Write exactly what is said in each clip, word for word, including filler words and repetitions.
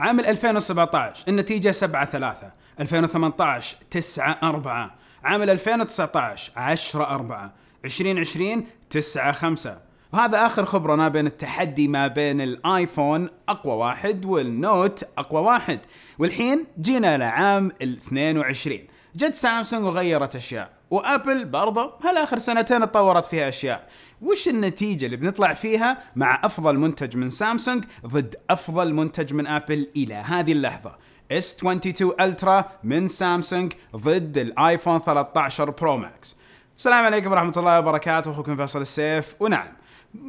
عام ألفين وسبعطعش النتيجة سبعة ثلاثة، ألفين وثمنطعش تسعة أربعة، عام ألفين وتسعطعش عشرة أربعة، عشرين عشرين تسعة خمسة. وهذا آخر خبرنا بين التحدي ما بين الآيفون أقوى واحد والنوت أقوى واحد. والحين جينا لعام الاثنين وعشرين، جت سامسونج وغيرت أشياء، وأبل برضه هالآخر سنتين اتطورت فيها أشياء. وش النتيجة اللي بنطلع فيها مع أفضل منتج من سامسونج ضد أفضل منتج من أبل إلى هذه اللحظة؟ إس اثنين وعشرين Ultra من سامسونج ضد الآيفون ثلاثطعش برو ماكس. السلام عليكم ورحمة الله وبركاته، أخوكم فيصل السيف. ونعم،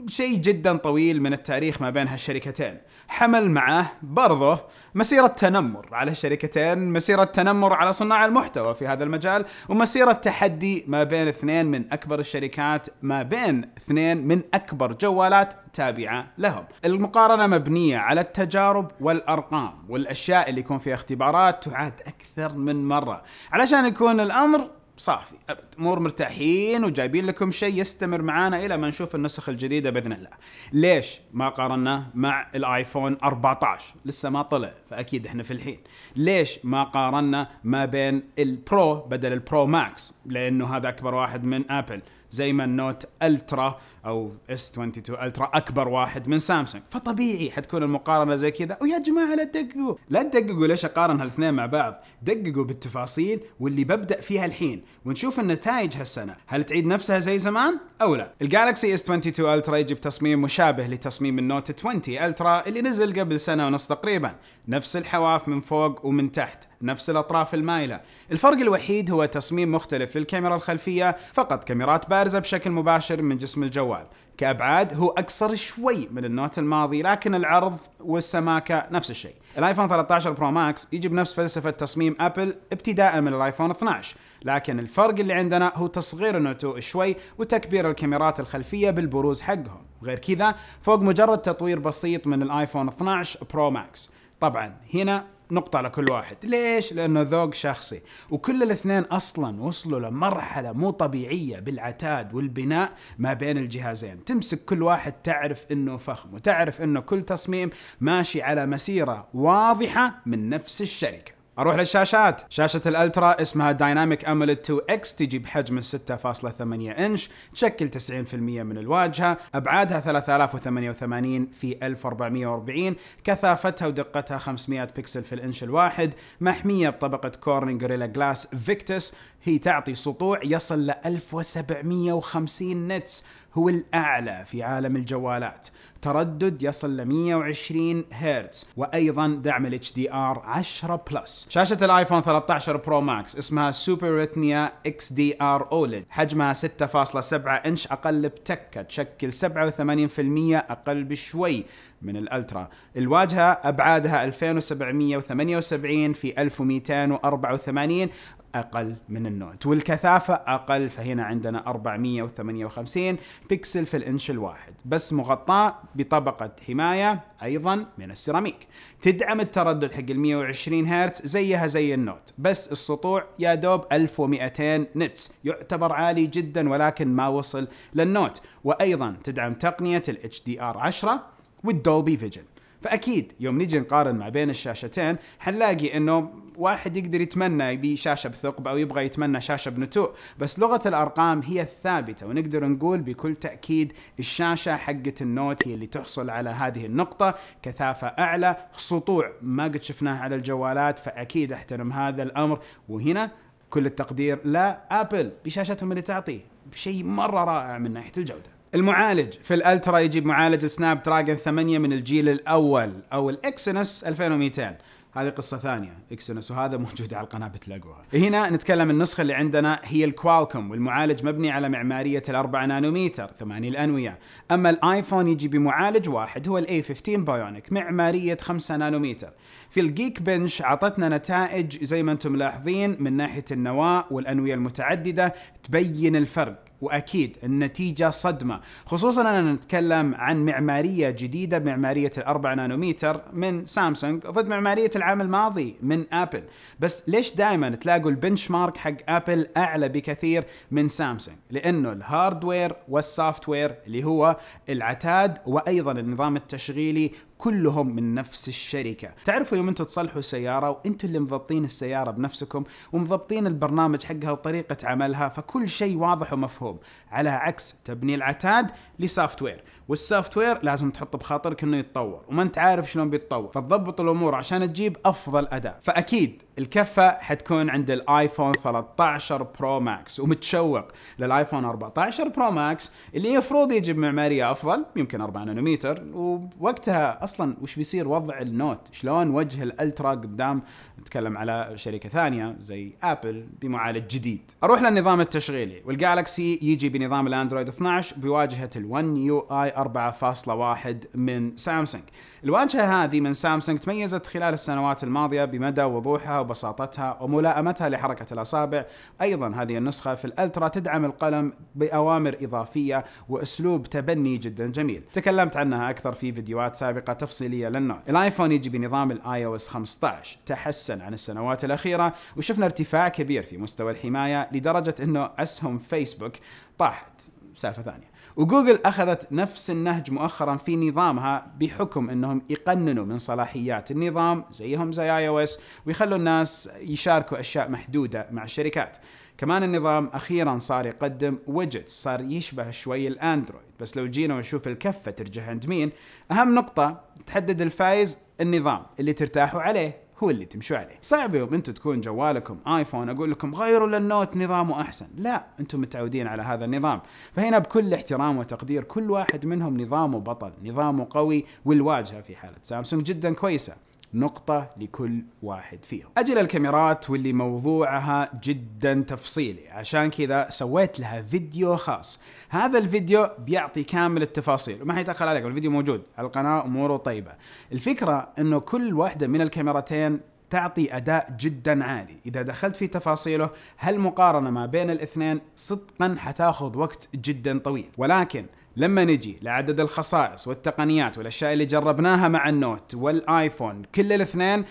شيء جدا طويل من التاريخ ما بين هالشركتين حمل معاه برضه مسيرة تنمر على الشركتين، مسيرة تنمر على صناع المحتوى في هذا المجال، ومسيرة تحدي ما بين اثنين من أكبر الشركات ما بين اثنين من أكبر جوالات تابعة لهم. المقارنة مبنية على التجارب والأرقام والأشياء اللي يكون فيها اختبارات تعاد أكثر من مرة علشان يكون الأمر صافي أبد أمور مرتاحين، وجايبين لكم شيء يستمر معانا إلى ما نشوف النسخ الجديدة بإذن الله. ليش ما قارناه مع الآيفون أربعطعش؟ لسه ما طلع، فأكيد إحنا في الحين. ليش ما قارنا ما بين البرو بدل البرو ماكس؟ لأنه هذا أكبر واحد من أبل، زي ما النوت ألترا أو إس اثنين وعشرين ألترا أكبر واحد من سامسونج، فطبيعي حتكون المقارنة زي كذا. ويا جماعة لا تدققوا لا تدققوا ليش أقارن هالاثنين مع بعض، دققوا بالتفاصيل واللي ببدأ فيها الحين، ونشوف النتائج هالسنة هل تعيد نفسها زي زمان أو لا. الجالكسي إس اثنين وعشرين ألترا يجيب تصميم مشابه لتصميم النوت عشرين ألترا اللي نزل قبل سنة ونص تقريبا، نفس الحواف من فوق ومن تحت، نفس الأطراف المائلة. الفرق الوحيد هو تصميم مختلف للكاميرا الخلفية، فقط كاميرات بارزة بشكل مباشر من جسم الجوال. كأبعاد هو أقصر شوي من النوت الماضي، لكن العرض والسماكة نفس الشيء. الآيفون ثلاثطعش برو ماكس يجيب نفس فلسفة تصميم أبل ابتداء من الآيفون اثنعش، لكن الفرق اللي عندنا هو تصغير النتوء شوي وتكبير الكاميرات الخلفية بالبروز حقهم. غير كذا فوق مجرد تطوير بسيط من الآيفون اثنعش برو ماكس. طبعا هنا نقطة على كل واحد، ليش؟ لأنه ذوق شخصي، وكل الاثنين أصلا وصلوا لمرحلة مو طبيعية بالعتاد والبناء ما بين الجهازين، تمسك كل واحد تعرف إنه فخم، وتعرف إنه كل تصميم ماشي على مسيرة واضحة من نفس الشركة. أروح للشاشات. شاشة الألترا اسمها Dynamic AMOLED تو إكس تجيب حجم ستة فاصلة ثمانية إنش، تشكل تسعين بالمئة من الواجهة، أبعادها ثلاثة آلاف وثمانية وثمانين في ألف وأربعمئة وأربعين، كثافتها ودقتها خمسمئة بكسل في الإنش الواحد، محمية بطبقة Corning Gorilla Glass Victus، هي تعطي سطوع يصل ل ألف وسبعمئة وخمسين نتس، هو الأعلى في عالم الجوالات، تردد يصل ل مئة وعشرين هرتز، وأيضا دعم ال إتش دي آر عشرة بلس. شاشة الآيفون ثلاثطعش برو ماكس اسمها سوبر ريتنا إكس دي آر أولد، حجمها ستة فاصلة سبعة إنش أقل بتكة، تشكل سبعة وثمانين بالمئة أقل بشوي من الألترا. الواجهة أبعادها ألفين وسبعمئة وثمانية وسبعين في ألف ومئتين وأربعة وثمانين، أقل من النوت، والكثافة أقل، فهنا عندنا أربعمئة وثمانية وخمسين بكسل في الإنش الواحد، بس مغطاة بطبقة حماية أيضا من السيراميك. تدعم التردد حق مئة وعشرين هرتز زيها زي النوت، بس السطوع يا دوب ألف ومئتين نتس، يعتبر عالي جدا ولكن ما وصل للنوت. وأيضا تدعم تقنية ال إتش دي آر عشرة والدولبي فيجن. فأكيد يوم نيجي نقارن ما بين الشاشتين حنلاقي إنه واحد يقدر يتمنى يبي شاشة بثقب أو يبغى يتمنى شاشة بنتوء، بس لغة الأرقام هي الثابتة، ونقدر نقول بكل تأكيد الشاشة حقة النوت هي اللي تحصل على هذه النقطة، كثافة أعلى، سطوع ما قد شفناه على الجوالات، فأكيد أحترم هذا الأمر. وهنا كل التقدير لا أبل بشاشتهم اللي تعطيه شيء مرة رائع من ناحية الجودة. المعالج في الألترا يجيب معالج السناب دراجون ثمانية من الجيل الأول أو الإكسينوس ألفين ومئتين، هذه قصة ثانية إكسينوس، وهذا موجود على القناة بتلاقوها. هنا نتكلم النسخة اللي عندنا هي الكوالكوم، والمعالج مبني على معمارية الأربعة نانومتر ثماني الأنوية. أما الآيفون يجي بمعالج واحد هو الإيه خمسة عشر بايونيك معمارية خمسة نانومتر. في الجيك بنش عطتنا نتائج زي ما أنتم ملاحظين من ناحية النواة والأنوية المتعددة تبين الفرق، وأكيد النتيجة صدمة، خصوصاً أننا نتكلم عن معمارية جديدة، معمارية الأربعة نانومتر من سامسونج ضد معمارية العام الماضي من أبل. بس ليش دائماً تلاقوا البنش مارك حق أبل أعلى بكثير من سامسونج؟ لأنه الهاردوير والسوفتوير اللي هو العتاد وأيضاً النظام التشغيلي كلهم من نفس الشركة. تعرفوا يوم انتم تصلحوا سيارة وانتم اللي مضبطين السيارة بنفسكم ومضبطين البرنامج حقها وطريقة عملها، فكل شيء واضح ومفهوم، على عكس تبني العتاد لسوفت وير، والسوفت وير لازم تحط بخاطرك انه يتطور وما انت عارف شلون بيتطور، فتضبط الامور عشان تجيب افضل اداء. فاكيد الكفة حتكون عند الايفون ثلاثة عشر برو ماكس، ومتشوق للايفون أربعة عشر برو ماكس اللي يفروض يجيب معمارية افضل، يمكن أربعة نانومتر، ووقتها اصلا وش بيصير وضع النوت، شلون وجه الالترا قدام، نتكلم على شركة ثانية زي ابل بمعالج جديد. اروح للنظام التشغيلي، والجالكسي يجي بنظام الاندرويد اثنعش بواجهة الون يو اي أربعة فاصلة واحد من سامسونج. الواجهة هذه من سامسونج تميزت خلال السنوات الماضية بمدى وضوحها وبساطتها وملائمتها لحركة الأصابع. أيضا هذه النسخة في الألترا تدعم القلم بأوامر إضافية وأسلوب تبني جدا جميل، تكلمت عنها أكثر في فيديوهات سابقة تفصيلية للنوت. الآيفون يجي بنظام الآي أو إس خمسة عشر، تحسن عن السنوات الأخيرة وشفنا ارتفاع كبير في مستوى الحماية لدرجة أنه أسهم فيسبوك طاحت، سالفة ثانية. وجوجل أخذت نفس النهج مؤخرا في نظامها بحكم أنهم يقننوا من صلاحيات النظام زيهم زي آي أو إس ويخلوا الناس يشاركوا أشياء محدودة مع الشركات. كمان النظام أخيرا صار يقدم ويدجتس، صار يشبه شوي الأندرويد، بس لو جينا ونشوف الكفة ترجع عند مين، أهم نقطة تحدد الفايز النظام اللي ترتاحوا عليه هو اللي تمشوا عليه. صعب يوم انتم تكون جوالكم ايفون اقول لكم غيروا للنوت نظامه احسن، لا، انتم متعودين على هذا النظام. فهنا بكل احترام وتقدير كل واحد منهم نظامه بطل، نظامه قوي، والواجهه في حاله سامسونج جدا كويسه، نقطة لكل واحد فيهم. أجل الكاميرات واللي موضوعها جدا تفصيلي، عشان كذا سويت لها فيديو خاص. هذا الفيديو بيعطي كامل التفاصيل وما حيتأخر عليكم، الفيديو موجود على القناة أموره طيبة. الفكرة إنه كل واحدة من الكاميرتين تعطي أداء جدا عالي، إذا دخلت في تفاصيله هالمقارنة ما بين الاثنين صدقا حتاخذ وقت جدا طويل. ولكن لما نجي لعدد الخصائص والتقنيات والأشياء اللي جربناها مع النوت والآيفون كل الاثنين،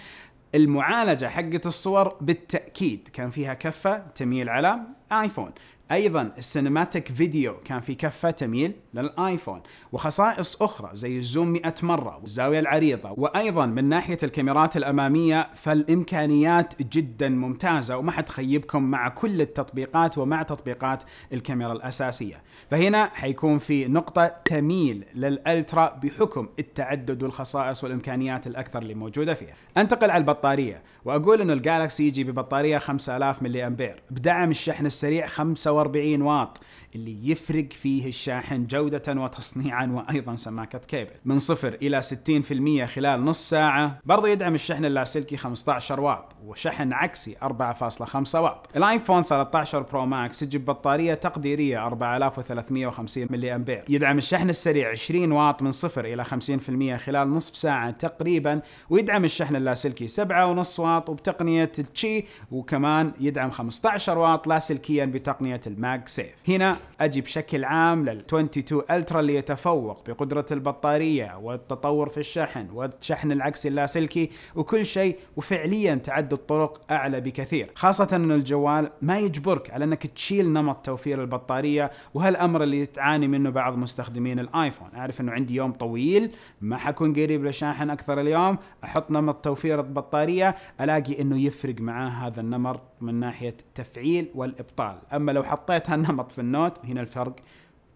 المعالجة حقت الصور بالتأكيد كان فيها كفة تميل على آيفون، أيضا السينماتيك فيديو كان في كفة تميل للآيفون، وخصائص أخرى زي الزوم مئة مرة والزاوية العريضة. وأيضا من ناحية الكاميرات الأمامية فالإمكانيات جدا ممتازة وما حتخيبكم مع كل التطبيقات ومع تطبيقات الكاميرا الأساسية. فهنا حيكون في نقطة تميل للألترا بحكم التعدد والخصائص والإمكانيات الأكثر اللي موجودة فيها. أنتقل على البطارية وأقول إنه الجالكسي يجي ببطارية خمسة آلاف ملي أمبير بدعم الشحن السريع خمسة وأربعين واط اللي يفرق فيه الشاحن جودة وتصنيعا، وأيضا سماكة كيبل من صفر إلى ستين بالمئة خلال نص ساعة. برضه يدعم الشحن اللاسلكي خمسة عشر واط وشحن عكسي أربعة فاصلة خمسة واط. الآيفون ثلاثة عشر برو ماكس يجيب بطارية تقديرية أربعة آلاف وثلاثمئة وخمسين ملي أمبير، يدعم الشحن السريع عشرين واط من صفر إلى خمسين بالمئة خلال نصف ساعة تقريبا، ويدعم الشحن اللاسلكي سبعة فاصلة خمسة واط وبتقنية تشي، وكمان يدعم خمسة عشر واط لاسلكيا بتقنية الماج سيف. هنا أجي بشكل عام لل22 ألترا اللي يتفوق بقدرة البطارية والتطور في الشحن والشحن العكسي اللاسلكي وكل شيء، وفعليا تعدد الطرق أعلى بكثير، خاصة أن الجوال ما يجبرك على أنك تشيل نمط توفير البطارية، وهالأمر اللي تعاني منه بعض مستخدمين الآيفون. أعرف أنه عندي يوم طويل ما حكون قريب لشاحن أكثر، اليوم أحط نمط توفير البطارية ألاقي أنه يفرق معاه هذا النمط من ناحية التفعيل والإبطال. أما لو حطيت هالنمط في النوت هنا الفرق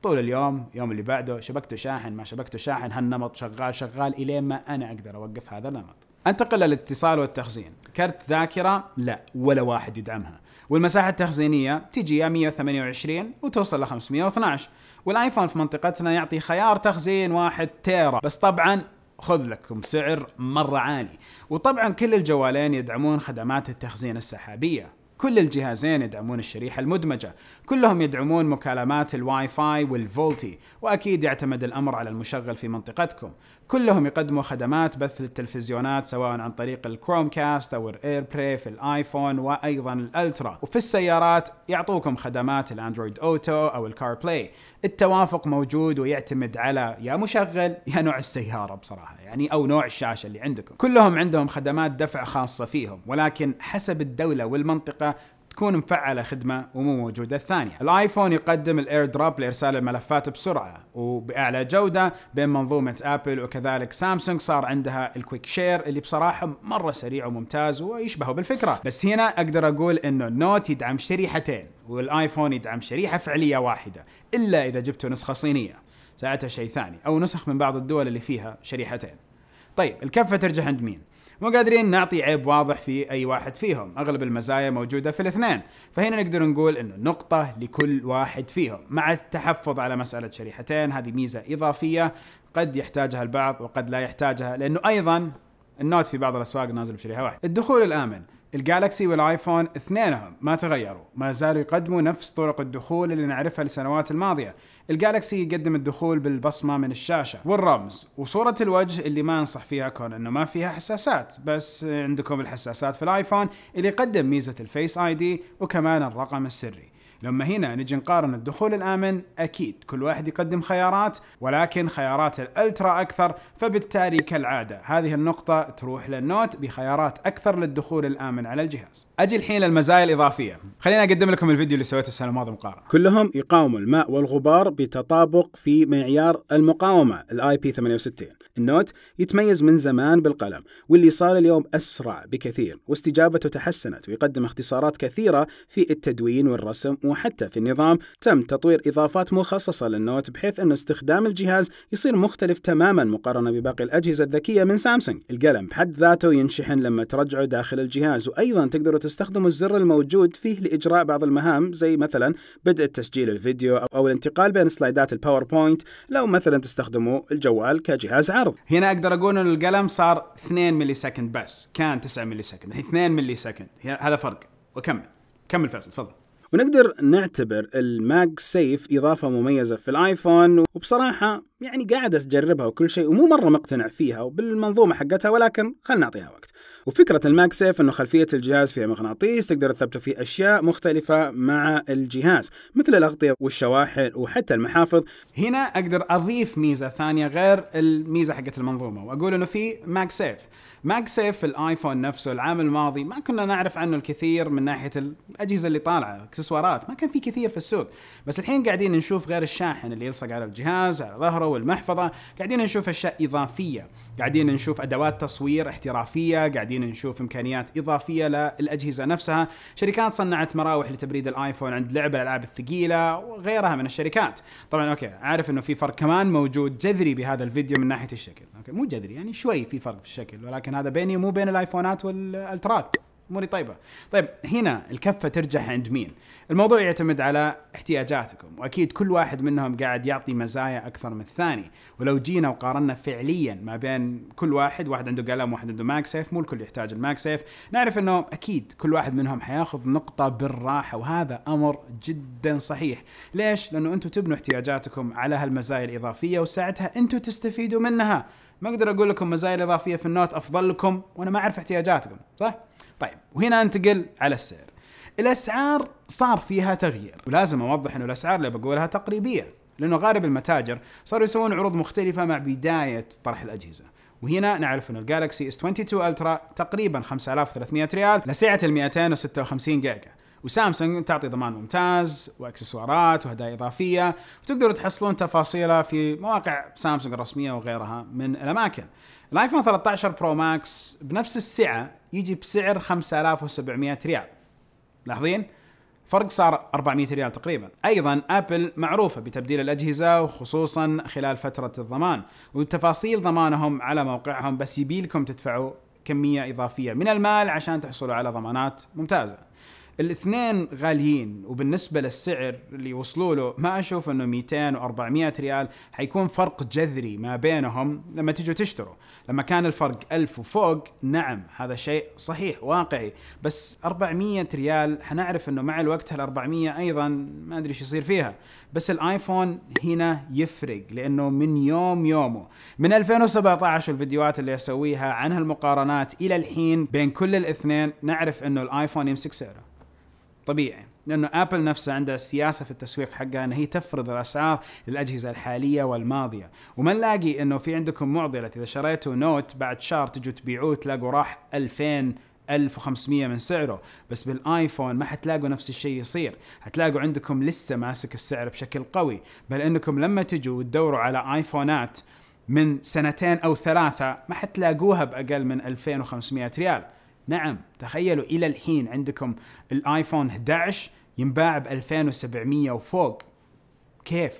طول اليوم، يوم اللي بعده شبكته شاحن ما شبكته شاحن، هالنمط شغال شغال إلين ما أنا أقدر أوقف هذا النمط. أنتقل للاتصال والتخزين، كرت ذاكرة لا ولا واحد يدعمها، والمساحة التخزينية تجي يا مئة وثمانية وعشرين وتوصل ل خمسمئة واثنعش، والآيفون في منطقتنا يعطي خيار تخزين واحد تيرا، بس طبعا خذ لكم سعر مرة عالي. وطبعا كل الجوالين يدعمون خدمات التخزين السحابية، كل الجهازين يدعمون الشريحة المدمجة، كلهم يدعمون مكالمات الواي فاي والفولتي، وأكيد يعتمد الأمر على المشغل في منطقتكم. كلهم يقدموا خدمات بث للتلفزيونات سواء عن طريق الكرومكاست أو الإيربلاي في الآيفون وأيضا الألترا، وفي السيارات يعطوكم خدمات الأندرويد أوتو أو الكاربلاي. التوافق موجود ويعتمد على يا مشغل يا نوع السيارة بصراحة، يعني أو نوع الشاشة اللي عندكم. كلهم عندهم خدمات دفع خاصة فيهم، ولكن حسب الدولة والمنطقة تكون مفعلة خدمة ومو موجودة الثانية. الايفون يقدم الاير دروب لارسال الملفات بسرعة وبأعلى جودة بين منظومة ابل وكذلك سامسونج. صار عندها الكويك شير اللي بصراحة مرة سريع وممتاز ويشبهه بالفكرة، بس هنا اقدر اقول انه النوت يدعم شريحتين والايفون يدعم شريحة فعلية واحدة، الا اذا جبتوا نسخة صينية ساعتها شيء ثاني، او نسخ من بعض الدول اللي فيها شريحتين. طيب الكفة ترجع عند مين؟ مو قادرين نعطي عيب واضح في أي واحد فيهم، أغلب المزايا موجودة في الاثنين، فهنا نقدر نقول إنه نقطة لكل واحد فيهم، مع التحفظ على مسألة شريحتين، هذه ميزة إضافية قد يحتاجها البعض وقد لا يحتاجها، لأنه أيضا النوت في بعض الأسواق نازل بشريحة واحدة. الدخول الآمن، الجالكسي والايفون اثنينهم ما تغيروا، ما زالوا يقدموا نفس طرق الدخول اللي نعرفها للسنوات الماضية. الجالكسي يقدم الدخول بالبصمة من الشاشة والرمز وصورة الوجه اللي ما انصح فيها كون انه ما فيها حساسات، بس عندكم الحساسات في الايفون اللي يقدم ميزة الفيس اي دي وكمان الرقم السري. لما هنا نجي نقارن الدخول الآمن، أكيد كل واحد يقدم خيارات، ولكن خيارات الألترا أكثر، فبالتالي كالعادة هذه النقطة تروح للنوت بخيارات أكثر للدخول الآمن على الجهاز. أجي الحين للمزايا الإضافية، خلينا أقدم لكم الفيديو اللي سويته السنة الماضية مقارنة. كلهم يقاوموا الماء والغبار بتطابق في معيار المقاومة ال آي بي ثمانية وستين. النوت يتميز من زمان بالقلم، واللي صار اليوم أسرع بكثير، واستجابته تحسنت، ويقدم اختصارات كثيرة في التدوين والرسم وحتى في النظام. تم تطوير إضافات مخصصة للنوت بحيث أن استخدام الجهاز يصير مختلف تماما مقارنة بباقي الأجهزة الذكية من سامسونج. القلم بحد ذاته ينشحن لما ترجعه داخل الجهاز، وأيضا تقدروا تستخدموا الزر الموجود فيه لإجراء بعض المهام زي مثلا بدء تسجيل الفيديو أو الانتقال بين سلايدات الباوربوينت لو مثلا تستخدموا الجوال كجهاز عرض. هنا أقدر أقول أن القلم صار اثنين ملي سكند بس، كان تسعة ملي سكند، الحين اثنين ملي سكند، هذا فرق. وكمل كمل فيصل تفضل. ونقدر نعتبر الماج سيف إضافة مميزة في الآيفون، وبصراحة يعني قاعد أجربها وكل شيء ومو مرة مقتنع فيها وبالمنظومة حقتها، ولكن خلنا نعطيها وقت. وفكرة الماجسيف أنه خلفية الجهاز فيها مغناطيس تقدر تثبته في أشياء مختلفة مع الجهاز مثل الأغطية والشواحن وحتى المحافظ. هنا أقدر أضيف ميزة ثانية غير الميزة حقت المنظومة، وأقول أنه في ماجسيف. ماجسيف في الآيفون نفسه العام الماضي ما كنا نعرف عنه الكثير من ناحية الأجهزة اللي طالعة، اكسسوارات ما كان في كثير في السوق، بس الحين قاعدين نشوف غير الشاحن اللي يلصق على الجهاز على ظهره والمحفظة، قاعدين نشوف أشياء إضافية، قاعدين نشوف أدوات تصوير احترافية، قاعدين نشوف إمكانيات إضافية للأجهزة نفسها. شركات صنعت مراوح لتبريد الآيفون عند لعب الألعاب الثقيلة وغيرها من الشركات. طبعا أوكي عارف إنه في فرق كمان موجود جذري بهذا الفيديو من ناحية الشكل، أوكي مو جذري يعني شوي في فرق في الشكل، ولكن هذا بيني مو بين الآيفونات والألترات. اموري طيبه. طيب هنا الكفه ترجع عند مين؟ الموضوع يعتمد على احتياجاتكم، واكيد كل واحد منهم قاعد يعطي مزايا اكثر من الثاني، ولو جينا وقارنا فعليا ما بين كل واحد، واحد عنده قلم واحد عنده ماجسيف، مو الكل يحتاج الماجسيف، نعرف انه اكيد كل واحد منهم حياخذ نقطه بالراحه، وهذا امر جدا صحيح. ليش؟ لانه انتم تبنوا احتياجاتكم على هالمزايا الاضافيه، وساعتها انتم تستفيدوا منها. ما اقدر اقول لكم مزايا الاضافيه في النوت افضل لكم وانا ما اعرف احتياجاتكم، صح؟ طيب وهنا انتقل على السعر. الاسعار صار فيها تغيير، ولازم اوضح انه الاسعار اللي بقولها تقريبيه، لانه غالب المتاجر صاروا يسوون عروض مختلفه مع بدايه طرح الاجهزه، وهنا نعرف انه الجالكسي اس اثنين وعشرين الترا تقريبا خمسة آلاف وثلاثمئة ريال لسعه ال مئتين وستة وخمسين جيجا، وسامسونج تعطي ضمان ممتاز واكسسوارات وهدايا اضافيه، وتقدروا تحصلون تفاصيلها في مواقع سامسونج الرسميه وغيرها من الاماكن. الايفون ثلاثة عشر برو ماكس بنفس السعه يجي بسعر خمسة آلاف وسبعمئة ريال، لاحظين فرق صار أربعمئة ريال تقريبا. ايضا ابل معروفه بتبديل الاجهزه وخصوصا خلال فتره الضمان، وتفاصيل ضمانهم على موقعهم، بس يبيلكم تدفعوا كميه اضافيه من المال عشان تحصلوا على ضمانات ممتازه. الاثنين غاليين، وبالنسبة للسعر اللي وصلوا له ما أشوف أنه مئتين وأربعمئة ريال حيكون فرق جذري ما بينهم لما تجوا تشتروا. لما كان الفرق ألف وفوق نعم هذا شيء صحيح واقعي، بس أربعمئة ريال حنعرف أنه مع الوقت هالأربعمئة أيضا ما أدري شو يصير فيها. بس الآيفون هنا يفرق، لأنه من يوم يومه من ألفين وسبعة عشر الفيديوهات اللي أسويها عن هالمقارنات إلى الحين بين كل الاثنين نعرف أنه الآيفون يمسك سعره طبيعي، لأنه آبل نفسها عندها السياسة في التسويق حقها أن هي تفرض الأسعار للأجهزة الحالية والماضية، وما نلاقي أنه في عندكم معضلة إذا شريتوا نوت بعد شهر تجوا تبيعوه تلاقوا راح ألفين ألف وخمسمية من سعره، بس بالايفون ما حتلاقوا نفس الشيء يصير، حتلاقوا عندكم لسه ماسك السعر بشكل قوي، بل انكم لما تجوا وتدوروا على ايفونات من سنتين او ثلاثة ما حتلاقوها باقل من ألفين وخمسمية ريال. نعم تخيلوا الى الحين عندكم الايفون إحدى عشر ينباع ب ألفين وسبعمية وفوق. كيف؟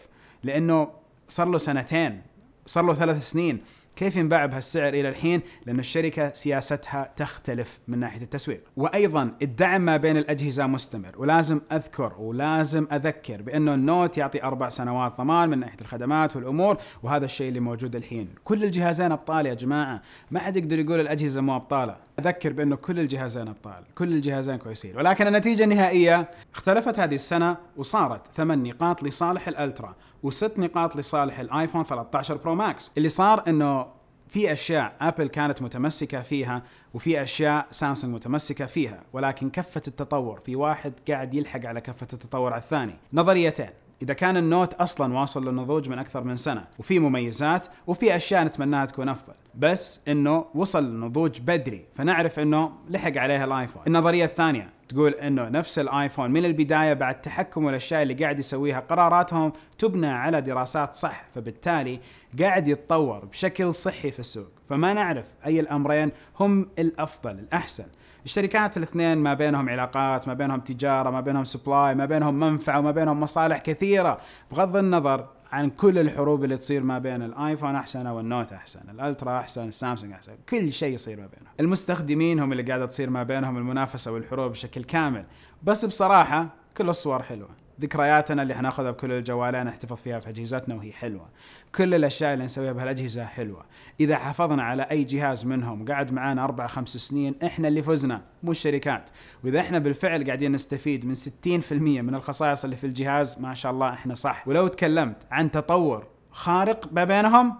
لانه صار له سنتين، صار له ثلاث سنين، كيف ينباع بهالسعر الى الحين؟ لأن الشركه سياستها تختلف من ناحيه التسويق، وايضا الدعم ما بين الاجهزه مستمر، ولازم اذكر ولازم اذكر بانه النوت يعطي اربع سنوات ضمان من ناحيه الخدمات والامور، وهذا الشيء اللي موجود الحين. كل الجهازين ابطال يا جماعه، ما حد يقدر يقول الاجهزه مو ابطاله، اذكر بانه كل الجهازين ابطال، كل الجهازين كويسين، ولكن النتيجه النهائيه اختلفت هذه السنه وصارت ثمان نقاط لصالح الالترا وست نقاط لصالح الايفون ثلاثة عشر برو ماكس. اللي صار انه في اشياء ابل كانت متمسكه فيها وفي اشياء سامسونج متمسكه فيها، ولكن كفه التطور في واحد قاعد يلحق على كفه التطور على الثاني. نظريتين: اذا كان النوت اصلا واصل للنضوج من اكثر من سنه وفي مميزات وفي اشياء نتمناها تكون افضل، بس انه وصل للنضوج بدري فنعرف انه لحق عليها الايفون. النظريه الثانيه تقول انه نفس الايفون من البدايه بعد تحكم الاشياء اللي قاعد يسويها قراراتهم تبنى على دراسات صح، فبالتالي قاعد يتطور بشكل صحي في السوق، فما نعرف اي الامرين هم الافضل الاحسن. الشركات الاثنين ما بينهم علاقات، ما بينهم تجاره، ما بينهم سبلاي، ما بينهم منفعه، وما بينهم مصالح كثيره، بغض النظر عن كل الحروب اللي تصير ما بين الايفون احسن والنوت احسن، الالترا احسن، السامسونج احسن، كل شيء يصير ما بينهم. المستخدمين هم اللي قاعده تصير ما بينهم المنافسه والحروب بشكل كامل، بس بصراحه كل الصور حلوه، ذكرياتنا اللي حناخذها بكل الجوالات نحتفظ فيها في اجهزتنا وهي حلوه، كل الاشياء اللي نسويها بهالاجهزه حلوه، اذا حافظنا على اي جهاز منهم قعد معانا اربع خمس سنين احنا اللي فزنا مو الشركات، واذا احنا بالفعل قاعدين نستفيد من ستين بالمية من الخصائص اللي في الجهاز ما شاء الله احنا صح. ولو تكلمت عن تطور خارق ما بينهم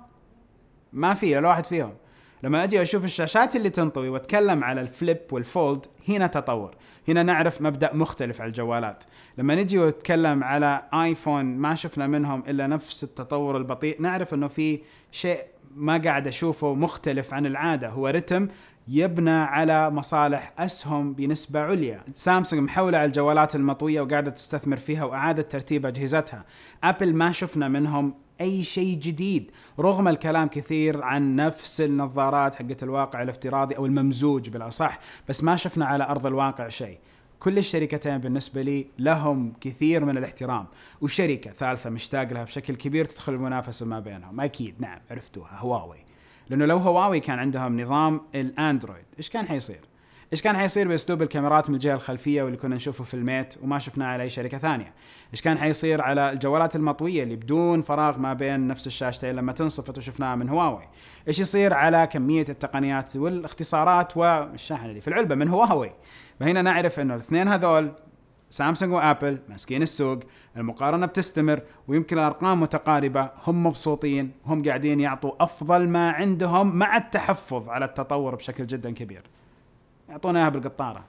ما في ولا واحد فيهم. لما اجي اشوف الشاشات اللي تنطوي واتكلم على الفليب والفولد، هنا تطور، هنا نعرف مبدأ مختلف على الجوالات. لما نجي ونتكلم على ايفون ما شفنا منهم الا نفس التطور البطيء، نعرف انه في شيء ما قاعد اشوفه مختلف عن العادة، هو رتم يبنى على مصالح اسهم بنسبه عليا. سامسونج محوله على الجوالات المطويه وقاعده تستثمر فيها واعاده ترتيب اجهزتها. ابل ما شفنا منهم اي شيء جديد رغم الكلام كثير عن نفس النظارات حقت الواقع الافتراضي او الممزوج بالاصح، بس ما شفنا على ارض الواقع شيء. كل الشركتين بالنسبه لي لهم كثير من الاحترام، وشركه ثالثه مشتاق لها بشكل كبير تدخل المنافسه ما بينهم اكيد. نعم عرفتوها، هواوي. لانه لو هواوي كان عندهم نظام الاندرويد ايش كان حيصير؟ ايش كان حيصير باسلوب الكاميرات من الجهه الخلفيه واللي كنا نشوفه في الميت وما شفناه على اي شركه ثانيه؟ ايش كان حيصير على الجوالات المطويه اللي بدون فراغ ما بين نفس الشاشتين لما تنصفت وشفناها من هواوي؟ ايش يصير على كميه التقنيات والاختصارات والشاحن اللي في العلبه من هواوي؟ فهنا نعرف انه الاثنين هذول سامسونج وابل ماسكين السوق، المقارنه بتستمر ويمكن الارقام متقاربه، هم مبسوطين، هم قاعدين يعطوا افضل ما عندهم مع التحفظ على التطور بشكل جدا كبير. يعطونا اياها بالقطاره.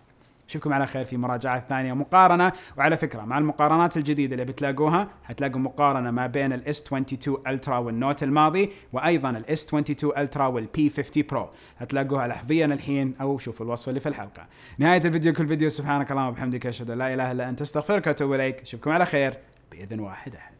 اشوفكم على خير في مراجعه ثانيه مقارنه، وعلى فكره مع المقارنات الجديده اللي بتلاقوها حتلاقوا مقارنه ما بين ال إس اثنين وعشرين الترا والنوت الماضي، وايضا ال إس اثنين وعشرين الترا والبي خمسين برو، حتلاقوها لحظيا الحين او شوفوا الوصف اللي في الحلقه. نهايه الفيديو كل فيديو، سبحانك اللهم وبحمدك اشهد ان لا اله الا انت، استغفرك واتوب اليك. اشوفكم على خير باذن واحد.